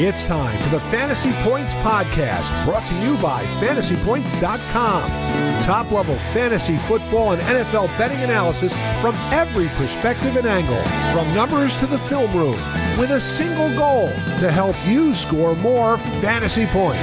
It's time for the Fantasy Points Podcast, brought to you by FantasyPoints.com. Top-level fantasy football and NFL betting analysis from every perspective and angle, from numbers to the film room, with a single goal to help you score more fantasy points.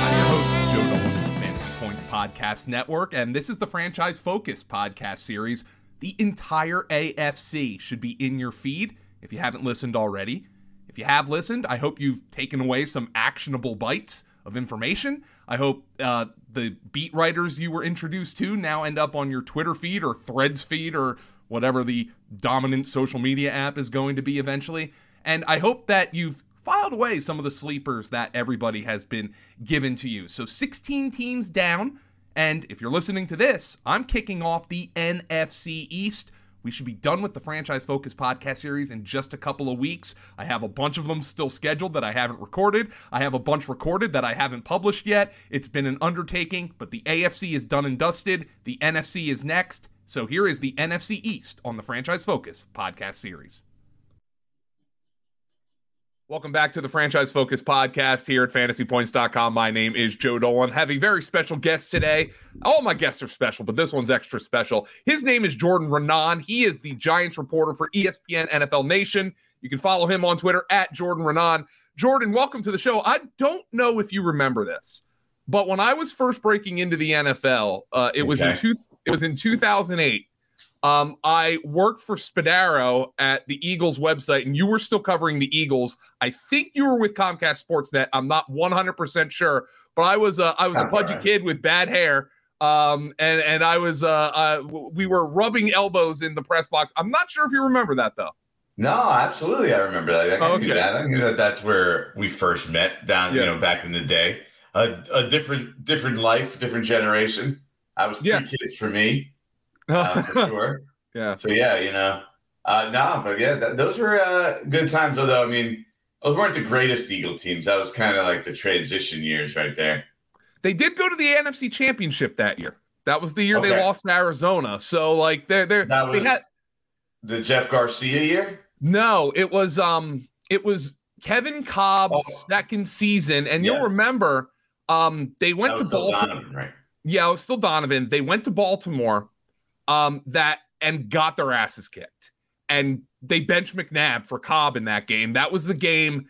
I'm your host, Joe Dolan, from the Fantasy Points Podcast Network, and this is the Franchise Focus Podcast series. The entire AFC should be in your feed if you haven't listened already. If you have listened, I hope you've taken away some actionable bites of information. I hope the beat writers you were introduced to now end up on your Twitter feed or Threads feed or whatever the dominant social media app is going to be eventually. And I hope that you've filed away some of the sleepers that everybody has been given to you. So 16 teams down. And if you're listening to this, I'm kicking off the NFC East. We should be done with the Franchise Focus podcast series in just a couple of weeks. I have a bunch of them still scheduled that I haven't recorded. I have a bunch recorded that I haven't published yet. It's been an undertaking, but the AFC is done and dusted. The NFC is next. So here is the NFC East on the Franchise Focus podcast series. Welcome back to the Franchise Focus Podcast here at FantasyPoints.com. My name is Joe Dolan. Have a very special guest today. All my guests are special, but this one's extra special. His name is Jordan Raanan. He is the Giants reporter for ESPN NFL Nation. You can follow him on Twitter at Jordan Raanan. Jordan, welcome to the show. I don't know if you remember this, but when I was first breaking into the NFL, it was in 2008. I worked for Spadaro at the Eagles website, and you were still covering the Eagles. I think you were with Comcast Sportsnet. I'm not 100% sure, but I was a pudgy kid with bad hair, and I was we were rubbing elbows in the press box. I'm not sure if you remember that though. No, absolutely, I remember that. I knew that. That's where we first met down, back in the day. A different life, different generation. I was pre-kids for me. For sure. Yeah. So yeah, those were good times. Although, I mean, those weren't the greatest Eagle teams. That was kind of like the transition years right there. They did go to the NFC Championship that year. That was the year they lost to Arizona. So like they had the Jeff Garcia year. No, it was Kevin Cobb's second season, and you'll remember they went to Baltimore. Donovan, right? Yeah, it was still Donovan. They went to Baltimore. And got their asses kicked, and they benched McNabb for Cobb in that game. That was the game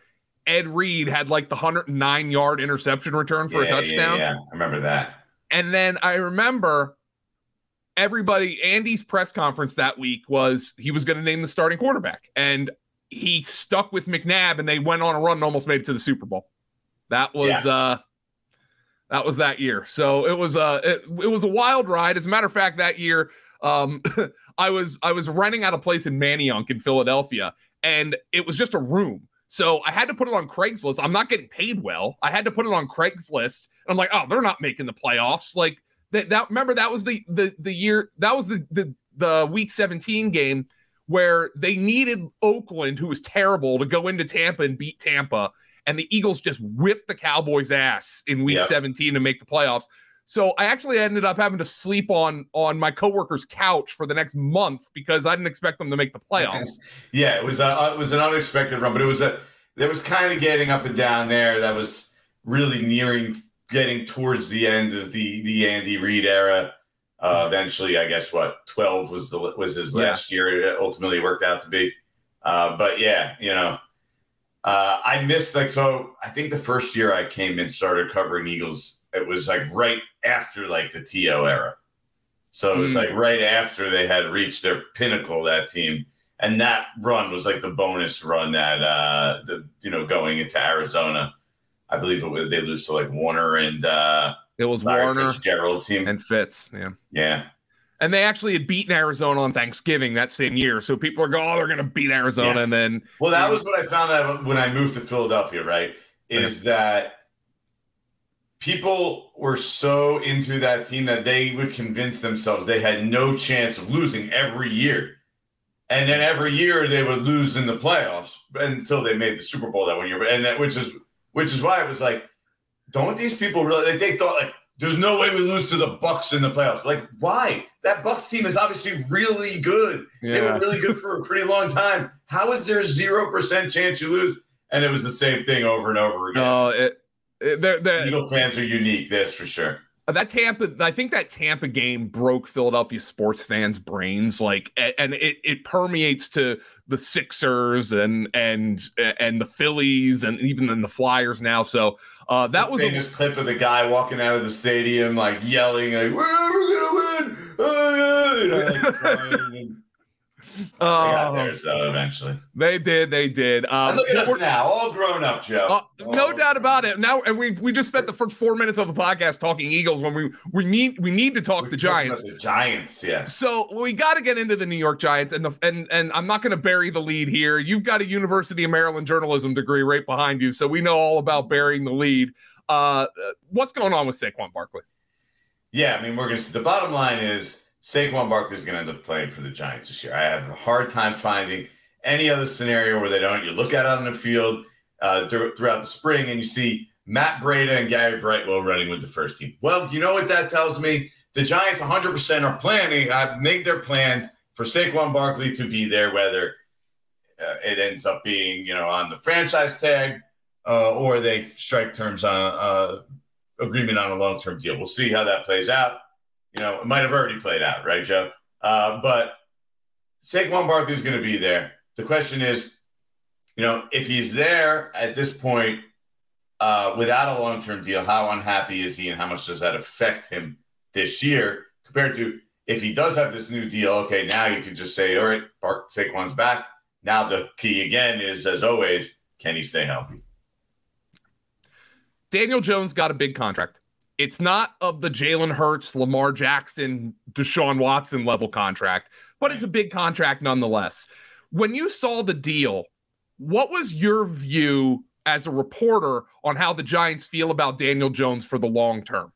Ed Reed had like the 109-yard interception return for a touchdown. Yeah, I remember that. And then I remember Andy's press conference that week was he was going to name the starting quarterback, and he stuck with McNabb, and they went on a run and almost made it to the Super Bowl. That was that was that year. So it was a wild ride. As a matter of fact, that year I was renting out a place in Manayunk in Philadelphia, and it was just a room. So I had to put it on Craigslist. I'm not getting paid well. I had to put it on Craigslist. I'm like, oh, they're not making the playoffs. Like that. Remember that was the year that was the Week 17 game where they needed Oakland, who was terrible, to go into Tampa and beat Tampa. And the Eagles just whipped the Cowboys' ass in week 17 to make the playoffs. So I actually ended up having to sleep on my coworker's couch for the next month because I didn't expect them to make the playoffs. Yeah, it was an unexpected run, but there was kind of getting up and down there. That was really nearing getting towards the end of the Andy Reid era. Eventually, I guess 12 was his last year. It ultimately worked out to be, but . I missed I think the first year I came in started covering Eagles, it was like right after like the T.O. era. So it was like right after they had reached their pinnacle, that team. And that run was like the bonus run that, going into Arizona, I believe they lose to like Warner and it was Warner Fitzgerald team and Fitz. Yeah. Yeah. And they actually had beaten Arizona on Thanksgiving that same year. So people are going, they're going to beat Arizona. Yeah. And then. Well, that was what I found out when I moved to Philadelphia, right? Is that people were so into that team that they would convince themselves they had no chance of losing every year. And then every year they would lose in the playoffs until they made the Super Bowl that one year. And that, which is why it was like, don't these people really, like, they thought like, There's no way we lose to the Bucs in the playoffs. Like, why? That Bucs team is obviously really good. Yeah. They were really good for a pretty long time. How is there a 0% chance you lose? And it was the same thing over and over again. Eagle fans are unique, that's for sure. I think that Tampa game broke Philadelphia sports fans' brains, like, and it permeates to the Sixers and the Phillies and even then the Flyers now. So that was a famous clip of the guy walking out of the stadium, like yelling, like, "We're gonna win!" They got there, so eventually they did. Look at us now, all grown up, Joe. No doubt about it. Now, and we just spent the first 4 minutes of the podcast talking Eagles when we need to talk the Giants. The Giants, yeah. So we got to get into the New York Giants, and I'm not going to bury the lead here. You've got a University of Maryland journalism degree right behind you, so we know all about burying the lead. What's going on with Saquon Barkley? Yeah, I mean, we're going to see. The bottom line is, Saquon Barkley is going to end up playing for the Giants this year. I have a hard time finding any other scenario where they don't. You look at it on the field throughout the spring, and you see Matt Breda and Gary Brightwell running with the first team. Well, you know what that tells me? The Giants 100% are planning. I've made their plans for Saquon Barkley to be there, whether it ends up being, you know, on the franchise tag or they strike terms on agreement on a long-term deal. We'll see how that plays out. You know, it might have already played out, right, Joe? But Saquon Barkley is going to be there. The question is, you know, if he's there at this point without a long-term deal, how unhappy is he and how much does that affect him this year compared to if he does have this new deal? Okay, now you can just say, all right, Saquon's back. Now the key again is, as always, can he stay healthy? Daniel Jones got a big contract. It's not of the Jalen Hurts, Lamar Jackson, Deshaun Watson level contract, but it's a big contract nonetheless. When you saw the deal, what was your view as a reporter on how the Giants feel about Daniel Jones for the long term?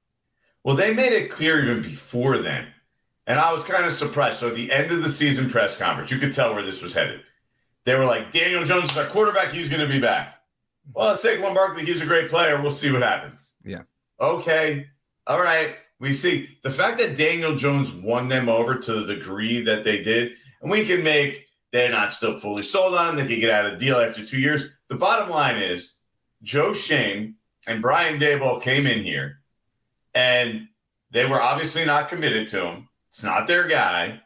Well, they made it clear even before then, and I was kind of surprised. So at the end of the season press conference, you could tell where this was headed. They were like, Daniel Jones is our quarterback. He's going to be back. Well, Saquon Barkley, he's a great player. We'll see what happens. Yeah. Okay, all right, we see. The fact that Daniel Jones won them over to the degree that they did, and we can make they're not still fully sold on him. They can get out of the deal after 2 years. The bottom line is Joe Schoen and Brian Daboll came in here, and they were obviously not committed to him. It's not their guy,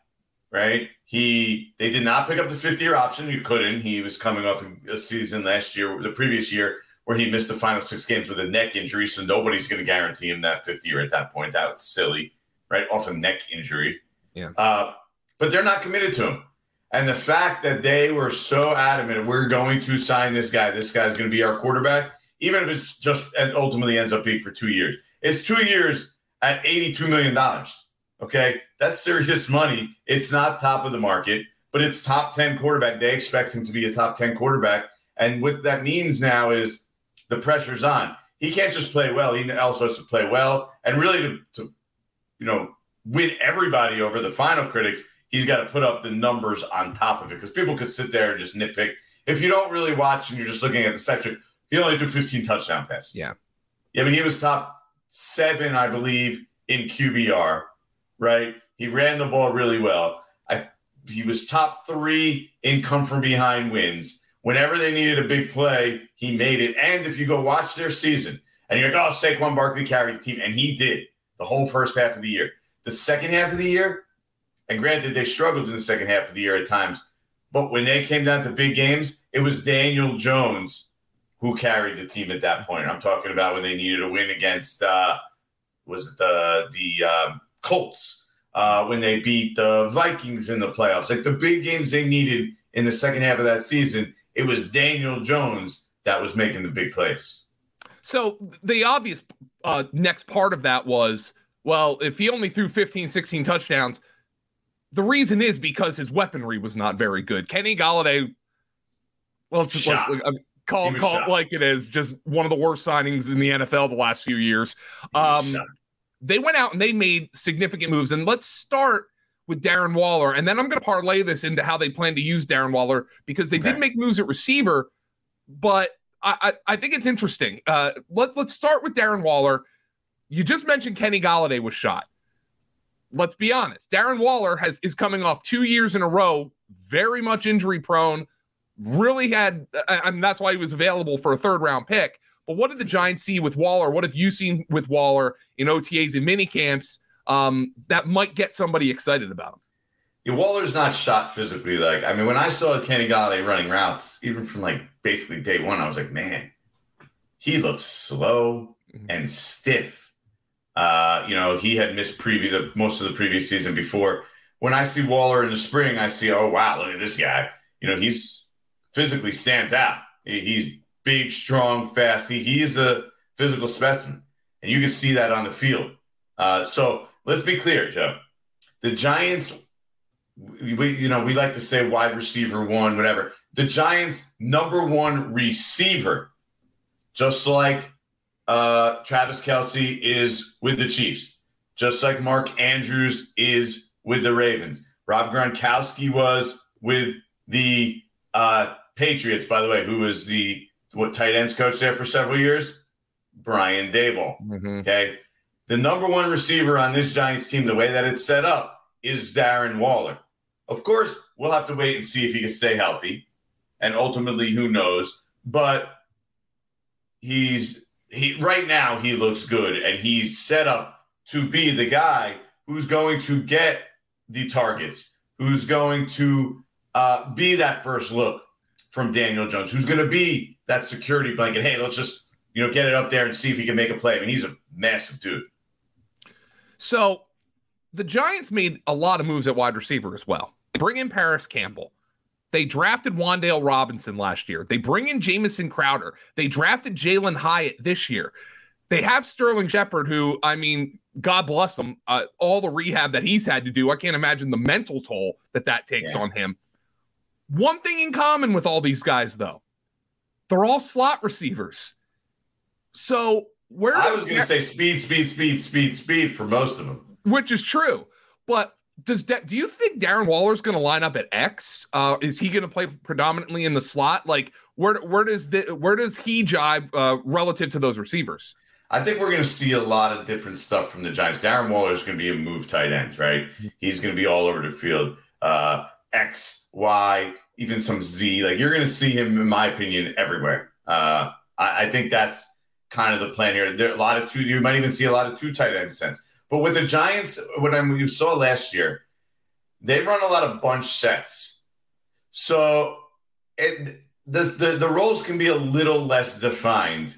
right? They did not pick up the 50-year option. You couldn't. He was coming off a season last year, the previous year, where he missed the final 6 games with a neck injury, so nobody's going to guarantee him that 50-year at that point. That was silly, right? Off a neck injury. Yeah. But they're not committed to him. And the fact that they were so adamant, we're going to sign this guy. This guy's going to be our quarterback, even if it's just and ultimately ends up being for 2 years. It's 2 years at $82 million, okay? That's serious money. It's not top of the market, but it's top 10 quarterback. They expect him to be a top 10 quarterback. And what that means now is the pressure's on. He can't just play well. He also has to play well. And really to you know, win everybody over, the final critics, he's got to put up the numbers on top of it because people could sit there and just nitpick. If you don't really watch and you're just looking at the section, he only threw 15 touchdown passes. Yeah. Yeah, but he was top 7, I believe, in QBR, right? He ran the ball really well. He was top 3 in come-from-behind wins. Whenever they needed a big play, he made it. And if you go watch their season, and you're like, oh, Saquon Barkley carried the team, and he did the whole first half of the year. The second half of the year, and granted, they struggled in the second half of the year at times, but when they came down to big games, it was Daniel Jones who carried the team at that point. I'm talking about when they needed a win against Colts, when they beat the Vikings in the playoffs. Like the big games they needed in the second half of that season, it was Daniel Jones that was making the big plays. So the obvious next part of that was, well, if he only threw 15, 16 touchdowns, the reason is because his weaponry was not very good. Kenny Golladay, well, just call it like it is, just one of the worst signings in the NFL the last few years. They went out and they made significant moves. And let's start with Darren Waller, and then I'm going to parlay this into how they plan to use Darren Waller because they did make moves at receiver, but I think it's interesting. Let's start with Darren Waller. You just mentioned Kenny Golladay was shot. Let's be honest. Darren Waller is coming off 2 years in a row, very much injury prone. Really had, and that's why he was available for a third round pick. But what did the Giants see with Waller? What have you seen with Waller in OTAs and minicamps that might get somebody excited about him? Yeah, Waller's not shot physically. Like, I mean, when I saw Kenny Golladay running routes, even from like basically day one, I was like, man, he looks slow and stiff. You know, he had missed most of the previous season before. When I see Waller in the spring, I see, oh, wow, look at this guy. You know, he's physically stands out. He's big, strong, fast. He is a physical specimen, and you can see that on the field. So let's be clear, Joe. The Giants, we like to say wide receiver one, whatever. The Giants' number one receiver, just like Travis Kelce is with the Chiefs, just like Mark Andrews is with the Ravens. Rob Gronkowski was with the Patriots, by the way, who was the tight ends coach there for several years? Brian Daboll. Mm-hmm. Okay. The number one receiver on this Giants team, the way that it's set up, is Darren Waller. Of course, we'll have to wait and see if he can stay healthy. And ultimately, who knows? But right now, he looks good. And he's set up to be the guy who's going to get the targets, who's going to be that first look from Daniel Jones, who's going to be that security blanket. Hey, let's just, get it up there and see if he can make a play. I mean, he's a massive dude. So the Giants made a lot of moves at wide receiver as well. They bring in Parris Campbell. They drafted Wan'Dale Robinson last year. They bring in Jamison Crowder. They drafted Jalen Hyatt this year. They have Sterling Shepard, who, I mean, God bless him. All the rehab that he's had to do, I can't imagine the mental toll that takes on him. One thing in common with all these guys, though, they're all slot receivers. So where I was going to say speed for most of them, which is true. But do you think Darren Waller's going to line up at X? Is he going to play predominantly in the slot? Like where does he jive relative to those receivers? I think we're going to see a lot of different stuff from the Giants. Darren Waller is going to be a move tight end, right? He's going to be all over the field. X, Y, even some Z. Like, you're going to see him, in my opinion, everywhere. I think that's kind of the plan here. There are a lot of two. You might even see a lot of two tight end sets. But with the Giants, you saw last year, they run a lot of bunch sets. So the roles can be a little less defined,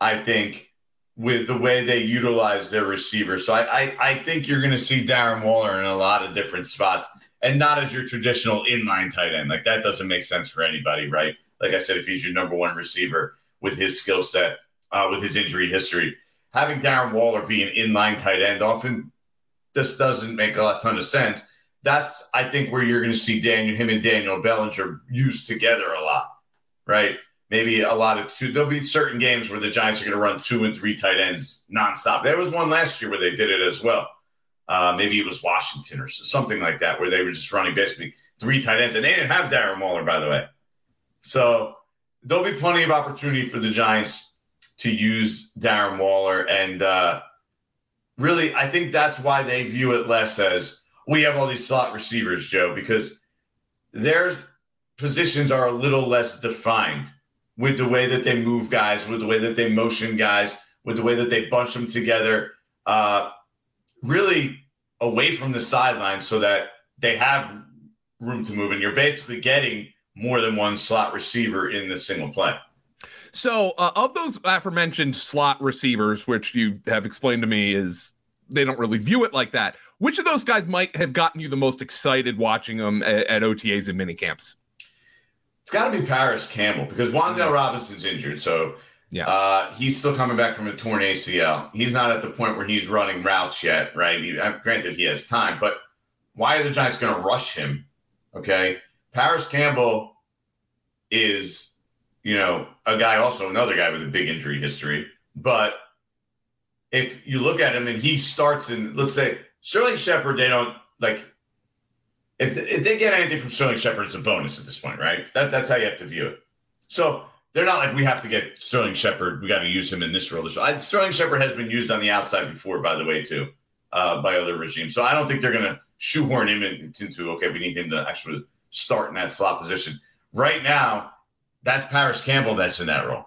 I think, with the way they utilize their receivers. So I think you're going to see Darren Waller in a lot of different spots. And not as your traditional inline tight end. Like, that doesn't make sense for anybody, right? Like I said, if he's your number one receiver with his skill set, with his injury history, having Darren Waller be an inline tight end often just doesn't make a ton of sense. That's, I think, where you're going to see him and Daniel Bellinger used together a lot, right? Maybe a lot of two. There'll be certain games where the Giants are going to run two and three tight ends nonstop. There was one last year where they did it as well. Maybe it was Washington or something like that, where they were just running basically three tight ends. And they didn't have Darren Waller, by the way. So there'll be plenty of opportunity for the Giants to use Darren Waller. And really, I think that's why they view it less as, we have all these slot receivers, Joe, because their positions are a little less defined with the way that they move guys, with the way that they motion guys, with the way that they bunch them together. Really away from the sideline so that they have room to move. And you're basically getting more than one slot receiver in the single play. So of those aforementioned slot receivers, which you have explained to me is they don't really view it like that, which of those guys might have gotten you the most excited watching them at OTAs and minicamps? It's got to be Parris Campbell, because Wan'Dale Robinson's injured. So yeah. He's still coming back from a torn ACL. He's not at the point where he's running routes yet, right? Granted, he has time, but why are the Giants going to rush him? Okay. Parris Campbell is, a guy, also another guy with a big injury history. But if you look at him and he starts in, let's say, Sterling Shepard, they don't like, if they get anything from Sterling Shepard, it's a bonus at this point, right? That's how you have to view it. So They're not like, we have to get Sterling Shepard. We got to use him in this role. Sterling Shepard has been used on the outside before, by the way, too, by other regimes. So I don't think they're going to shoehorn him into, okay, we need him to actually start in that slot position. Right now, that's Parris Campbell that's in that role.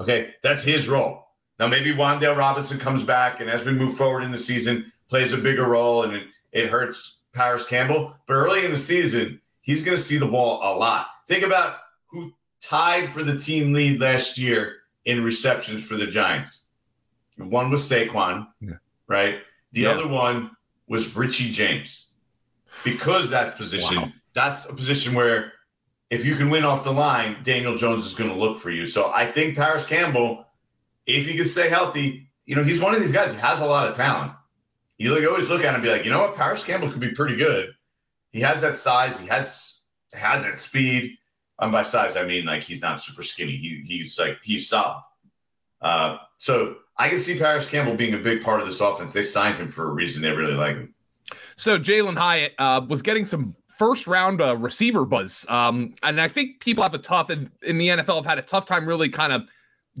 Okay, that's his role. Now, maybe Wan'Dale Robinson comes back, and as we move forward in the season, plays a bigger role, and it hurts Parris Campbell. But early in the season, he's going to see the ball a lot. Think about who tied for the team lead last year in receptions for the Giants. One was Saquon, right? The other one was Richie James. Because that's position, that's a position where if you can win off the line, Daniel Jones is going to look for you. So I think Parris Campbell, if he can stay healthy, you know, he's one of these guys who has a lot of talent. You always look at him and be like, you know what, Parris Campbell could be pretty good. He has that size. He has that speed. And by size, I mean, like, he's not super skinny. He's solid. So I can see Parris Campbell being a big part of this offense. They signed him for a reason. They really like him. So Jalen Hyatt was getting some first-round receiver buzz. And I think people have a tough – in the NFL have had a tough time really kind of –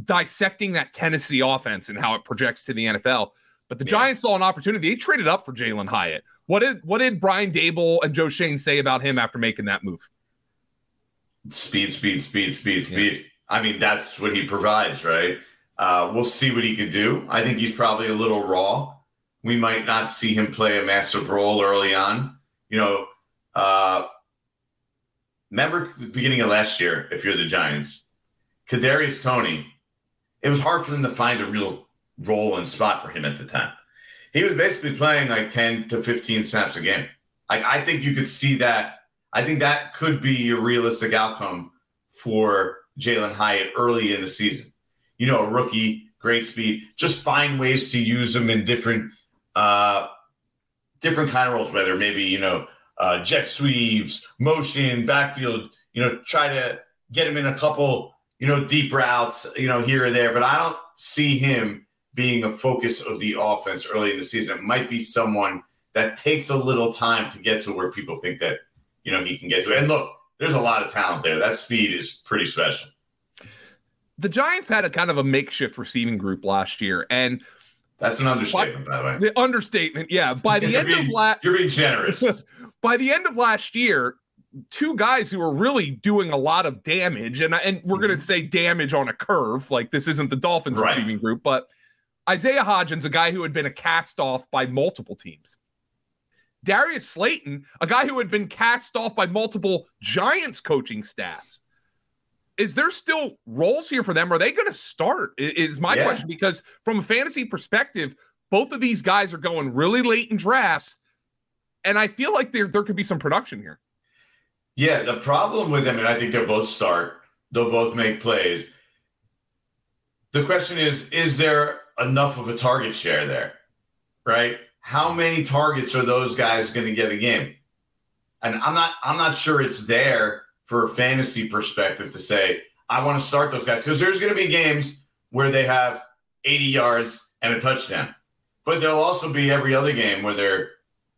dissecting that Tennessee offense and how it projects to the NFL. But the Giants saw an opportunity. They traded up for Jalen Hyatt. What did Brian Daboll and Joe Schoen say about him after making that move? Speed. I mean, that's what he provides, right? We'll see what he can do. I think he's probably a little raw. We might not see him play a massive role early on. You know, remember the beginning of last year, if you're the Giants, Kadarius Toney, it was hard for them to find a real role and spot for him at the time. He was basically playing like 10 to 15 snaps a game. I think you could see that. I think that could be a realistic outcome for Jalen Hyatt early in the season. You know, a rookie, great speed. Just find ways to use him in different kind of roles, whether maybe, you know, jet sweeps, motion, backfield, you know, try to get him in a couple – you know, deep routes, you know, here or there. But I don't see him being a focus of the offense early in the season. It might be someone that takes a little time to get to where people think that, you know, he can get to. And look, there's a lot of talent there. That speed is pretty special. The Giants had a kind of a makeshift receiving group last year. And that's an understatement, by the way. The understatement, yeah. By the end of last year, you're being generous. By the end of last year, two guys who are really doing a lot of damage, and we're going to say damage on a curve, like this isn't the Dolphins receiving group, but Isaiah Hodgins, a guy who had been a cast-off by multiple teams. Darius Slayton, a guy who had been cast off by multiple Giants coaching staffs. Is there still roles here for them? Are they going to start? Is my question, because from a fantasy perspective, both of these guys are going really late in drafts, and I feel like there could be some production here. Yeah, the problem with them, and I think they'll both start, they'll both make plays. The question is there enough of a target share there, right? How many targets are those guys going to get a game? And I'm not sure it's there for a fantasy perspective to say, I want to start those guys. Because there's going to be games where they have 80 yards and a touchdown. But there'll also be every other game where they're,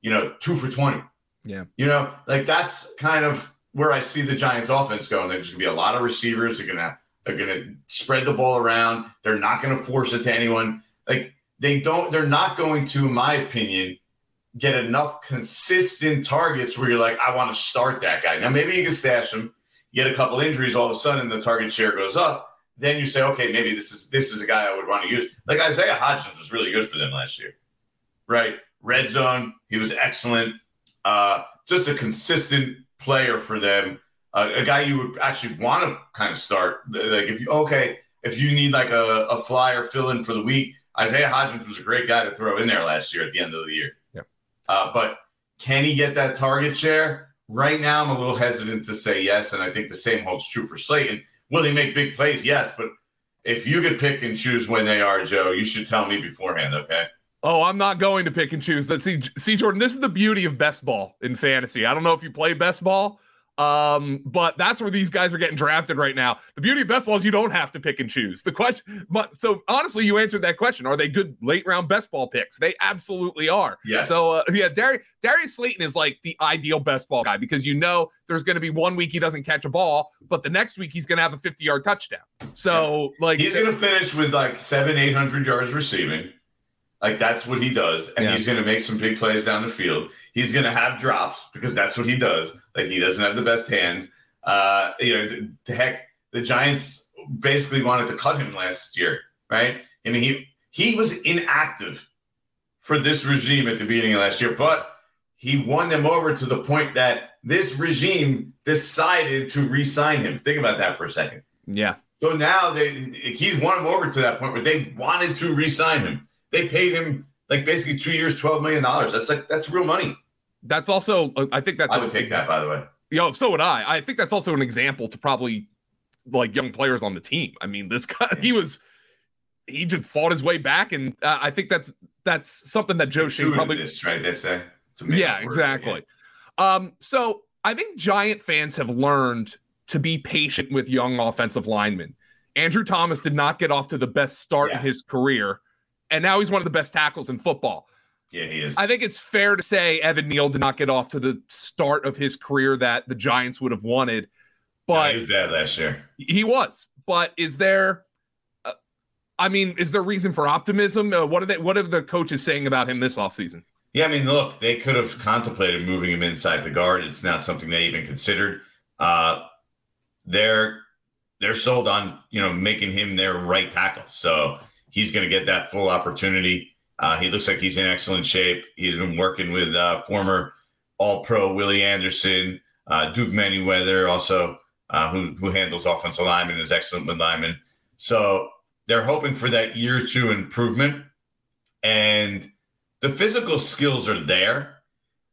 you know, 2 for 20. Yeah. You know, like that's kind of where I see the Giants offense going. There's going to be a lot of receivers. They're going to spread the ball around. They're not going to force it to anyone. Like they're not going to, in my opinion, get enough consistent targets where you're like, I want to start that guy. Now, maybe you can stash him, get a couple injuries, all of a sudden the target share goes up. Then you say, okay, maybe this is a guy I would want to use. Like Isaiah Hodgins was really good for them last year, right? Red zone, he was excellent. Just a consistent player for them, a guy you would actually want to kind of start. Like if you need like a flyer fill in for the week, Isaiah Hodgins was a great guy to throw in there last year at the end of the year. Yeah. But can he get that target share? Right now, I'm a little hesitant to say yes, and I think the same holds true for Slayton. Will they make big plays? Yes, but if you could pick and choose when they are, Joe, you should tell me beforehand, okay? Oh, I'm not going to pick and choose. Let's see, Jordan, this is the beauty of best ball in fantasy. I don't know if you play best ball. But that's where these guys are getting drafted right now. The beauty of best ball is you don't have to pick and choose. The question, but so honestly, you answered that question. Are they good late round best ball picks? They absolutely are. Yes. So Darius Slayton is like the ideal best ball guy because you know there's going to be one week he doesn't catch a ball, but the next week he's going to have a 50-yard touchdown. So yeah. He's going to finish with like 700-800 yards receiving. Like that's what he does. And he's going to make some big plays down the field. He's going to have drops because that's what he does. Like he doesn't have the best hands. The Giants basically wanted to cut him last year, right? I mean, he was inactive for this regime at the beginning of last year, but he won them over to the point that this regime decided to re-sign him. Think about that for a second. Yeah. So now he's won them over to that point where they wanted to re-sign him. They paid him like basically 2 years, $12 million. That's real money. That's also, I think that's. I would take that, by the way. Yo, so would I. I think that's also an example to probably like young players on the team. I mean, this guy, he just fought his way back. And I think that's something that Joe Schoen probably. This, right? They say. Yeah, exactly. Yeah. So I think Giant fans have learned to be patient with young offensive linemen. Andrew Thomas did not get off to the best start in his career. And now he's one of the best tackles in football. Yeah, he is. I think it's fair to say Evan Neal did not get off to the start of his career that the Giants would have wanted. But he was bad last year. He was. But is there reason for optimism? What are the coaches saying about him this offseason? Yeah, I mean, look, they could have contemplated moving him inside the guard. It's not something they even considered. They're sold on, making him their right tackle. So he's going to get that full opportunity. He looks like he's in excellent shape. He's been working with former All-Pro Willie Anderson, Duke Manyweather also, who handles offensive linemen, is excellent with linemen. So they're hoping for that year or two improvement. And the physical skills are there.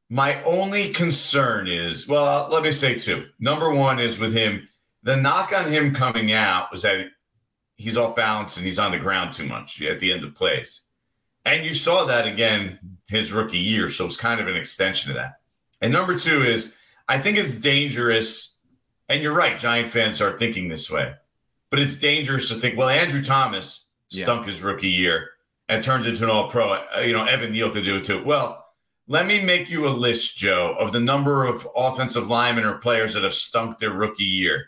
My only concern is, let me say two. Number one is with him, the knock on him coming out was that he's off balance and he's on the ground too much at the end of plays. And you saw that again his rookie year, so it's kind of an extension of that. And number two is I think it's dangerous, and you're right, Giant fans are thinking this way, but it's dangerous to think, Andrew Thomas stunk his rookie year and turned into an All-Pro. Evan Neal could do it too. Well, let me make you a list, Joe, of the number of offensive linemen or players that have stunk their rookie year.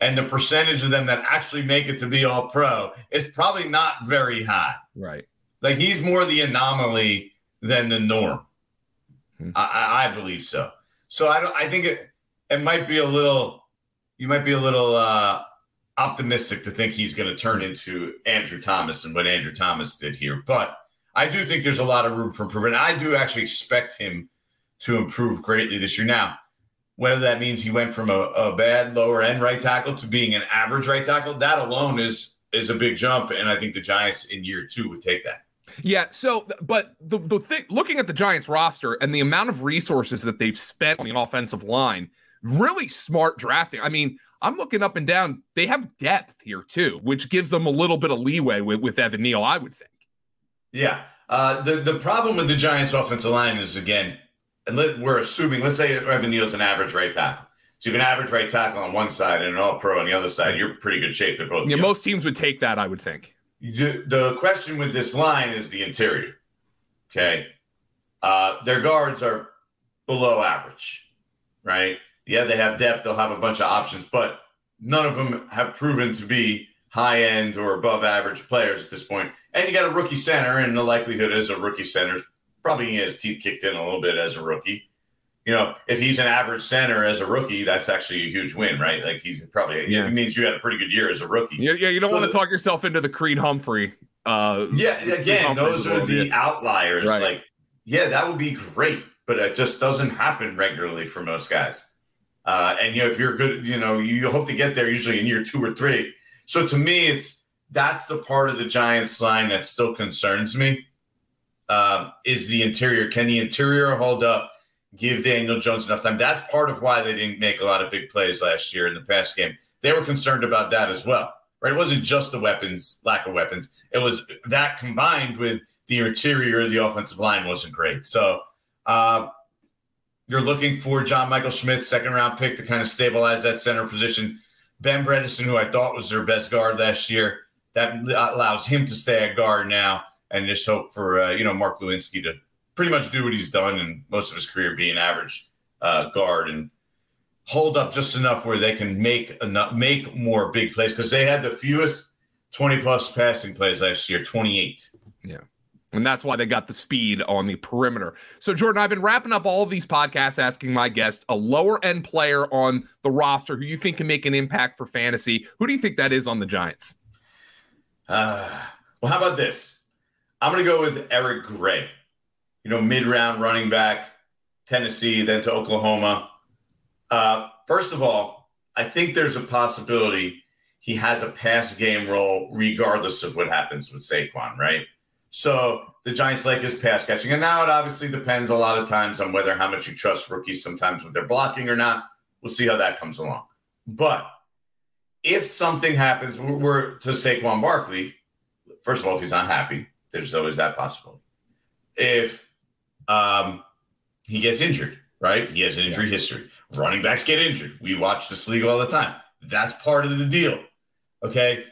And the percentage of them that actually make it to be All-Pro is probably not very high. Right. Like, he's more the anomaly than the norm. Mm-hmm. I believe so. So I think it might be a little optimistic to think he's going to turn into Andrew Thomas and what Andrew Thomas did here. But I do think there's a lot of room for improvement. I do actually expect him to improve greatly this year. Now, whether that means he went from a bad lower-end right tackle to being an average right tackle, that alone is a big jump, and I think the Giants in year two would take that. Yeah, so but the thing, looking at the Giants roster and the amount of resources that they've spent on the offensive line, really smart drafting. I mean, I'm looking up and down. They have depth here too, which gives them a little bit of leeway with Evan Neal, I would think. Yeah, the problem with the Giants offensive line is, again, and we're assuming, let's say Evan Neal's an average right tackle. So you have an average right tackle on one side and an All-Pro on the other side. You're in pretty good shape. They're both. Yeah, most teams would take that, I would think. The question with this line is the interior. Okay. Their guards are below average, right? Yeah, they have depth. They'll have a bunch of options, but none of them have proven to be high-end or above-average players at this point. And you got a rookie center, and the likelihood is a rookie center's probably he has his teeth kicked in a little bit as a rookie. If he's an average center as a rookie, that's actually a huge win, right? Like he's probably it means you had a pretty good year as a rookie. Yeah, you don't want to talk yourself into the Creed Humphrey. Again, those are the outliers. Right. Like, yeah, that would be great, but it just doesn't happen regularly for most guys. And if you're good, you hope to get there usually in year two or three. So to me, that's the part of the Giants line that still concerns me. Is the interior. Can the interior hold up, give Daniel Jones enough time? That's part of why they didn't make a lot of big plays last year in the pass game. They were concerned about that as well, right? It wasn't just the lack of weapons. It was that combined with the interior of the offensive line wasn't great. So You're looking for John Michael Schmidt's second-round pick to kind of stabilize that center position. Ben Bredesen, who I thought was their best guard last year, that allows him to stay at guard now and just hope for, Mark Lewinsky to pretty much do what he's done in most of his career, be an average guard and hold up just enough where they can make more big plays because they had the fewest 20-plus passing plays last year, 28. Yeah. And that's why they got the speed on the perimeter. So, Jordan, I've been wrapping up all of these podcasts asking my guest a lower-end player on the roster who you think can make an impact for fantasy. Who do you think that is on the Giants? Well, how about this? I'm going to go with Eric Gray. Mid-round running back, Tennessee, then to Oklahoma. First of all, I think there's a possibility he has a pass game role regardless of what happens with Saquon, right? So the Giants like his pass catching. And now it obviously depends a lot of times on whether how much you trust rookies sometimes with their blocking or not. We'll see how that comes along. But if something happens to Saquon Barkley, first of all, if he's not happy, there's always that possibility. If he gets injured, right? He has an injury history. Running backs get injured. We watch this league all the time. That's part of the deal, okay?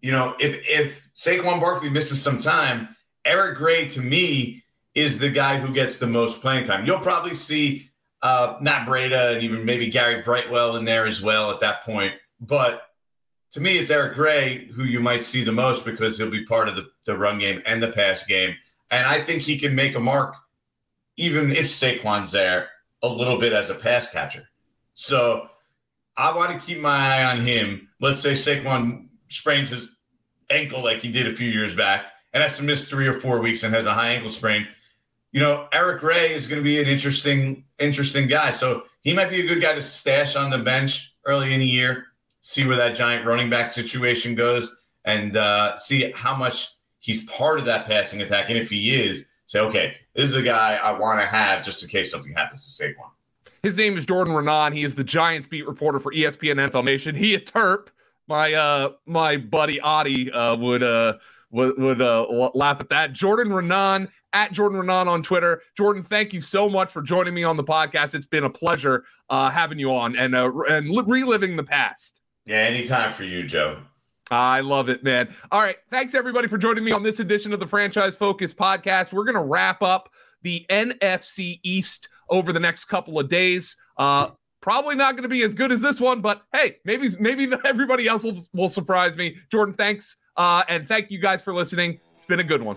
If Saquon Barkley misses some time, Eric Gray, to me, is the guy who gets the most playing time. You'll probably see Matt Breida and even maybe Gary Brightwell in there as well at that point. But to me, it's Eric Gray who you might see the most because he'll be part of the run game and the pass game. And I think he can make a mark, even if Saquon's there, a little bit as a pass catcher. So I want to keep my eye on him. Let's say Saquon sprains his ankle like he did a few years back and has to miss 3 or 4 weeks and has a high ankle sprain. Eric Gray is going to be an interesting guy. So he might be a good guy to stash on the bench early in the year, see where that Giant running back situation goes and see how much he's part of that passing attack. And if he is, say, okay, this is a guy I want to have just in case something happens to Saquon. His name is Jordan Raanan. He is the Giants beat reporter for ESPN NFL Nation. He a Terp. My buddy Adi would laugh at that. Jordan Raanan at Jordan Raanan on Twitter. Jordan, thank you so much for joining me on the podcast. It's been a pleasure having you on and reliving the past. Yeah, anytime for you, Joe. I love it, man. All right, thanks everybody for joining me on this edition of the Franchise Focus Podcast. We're gonna wrap up the NFC East over the next couple of days. Probably not going to be as good as this one, but hey, maybe everybody else will surprise me. Jordan, thanks, and thank you guys for listening. It's been a good one.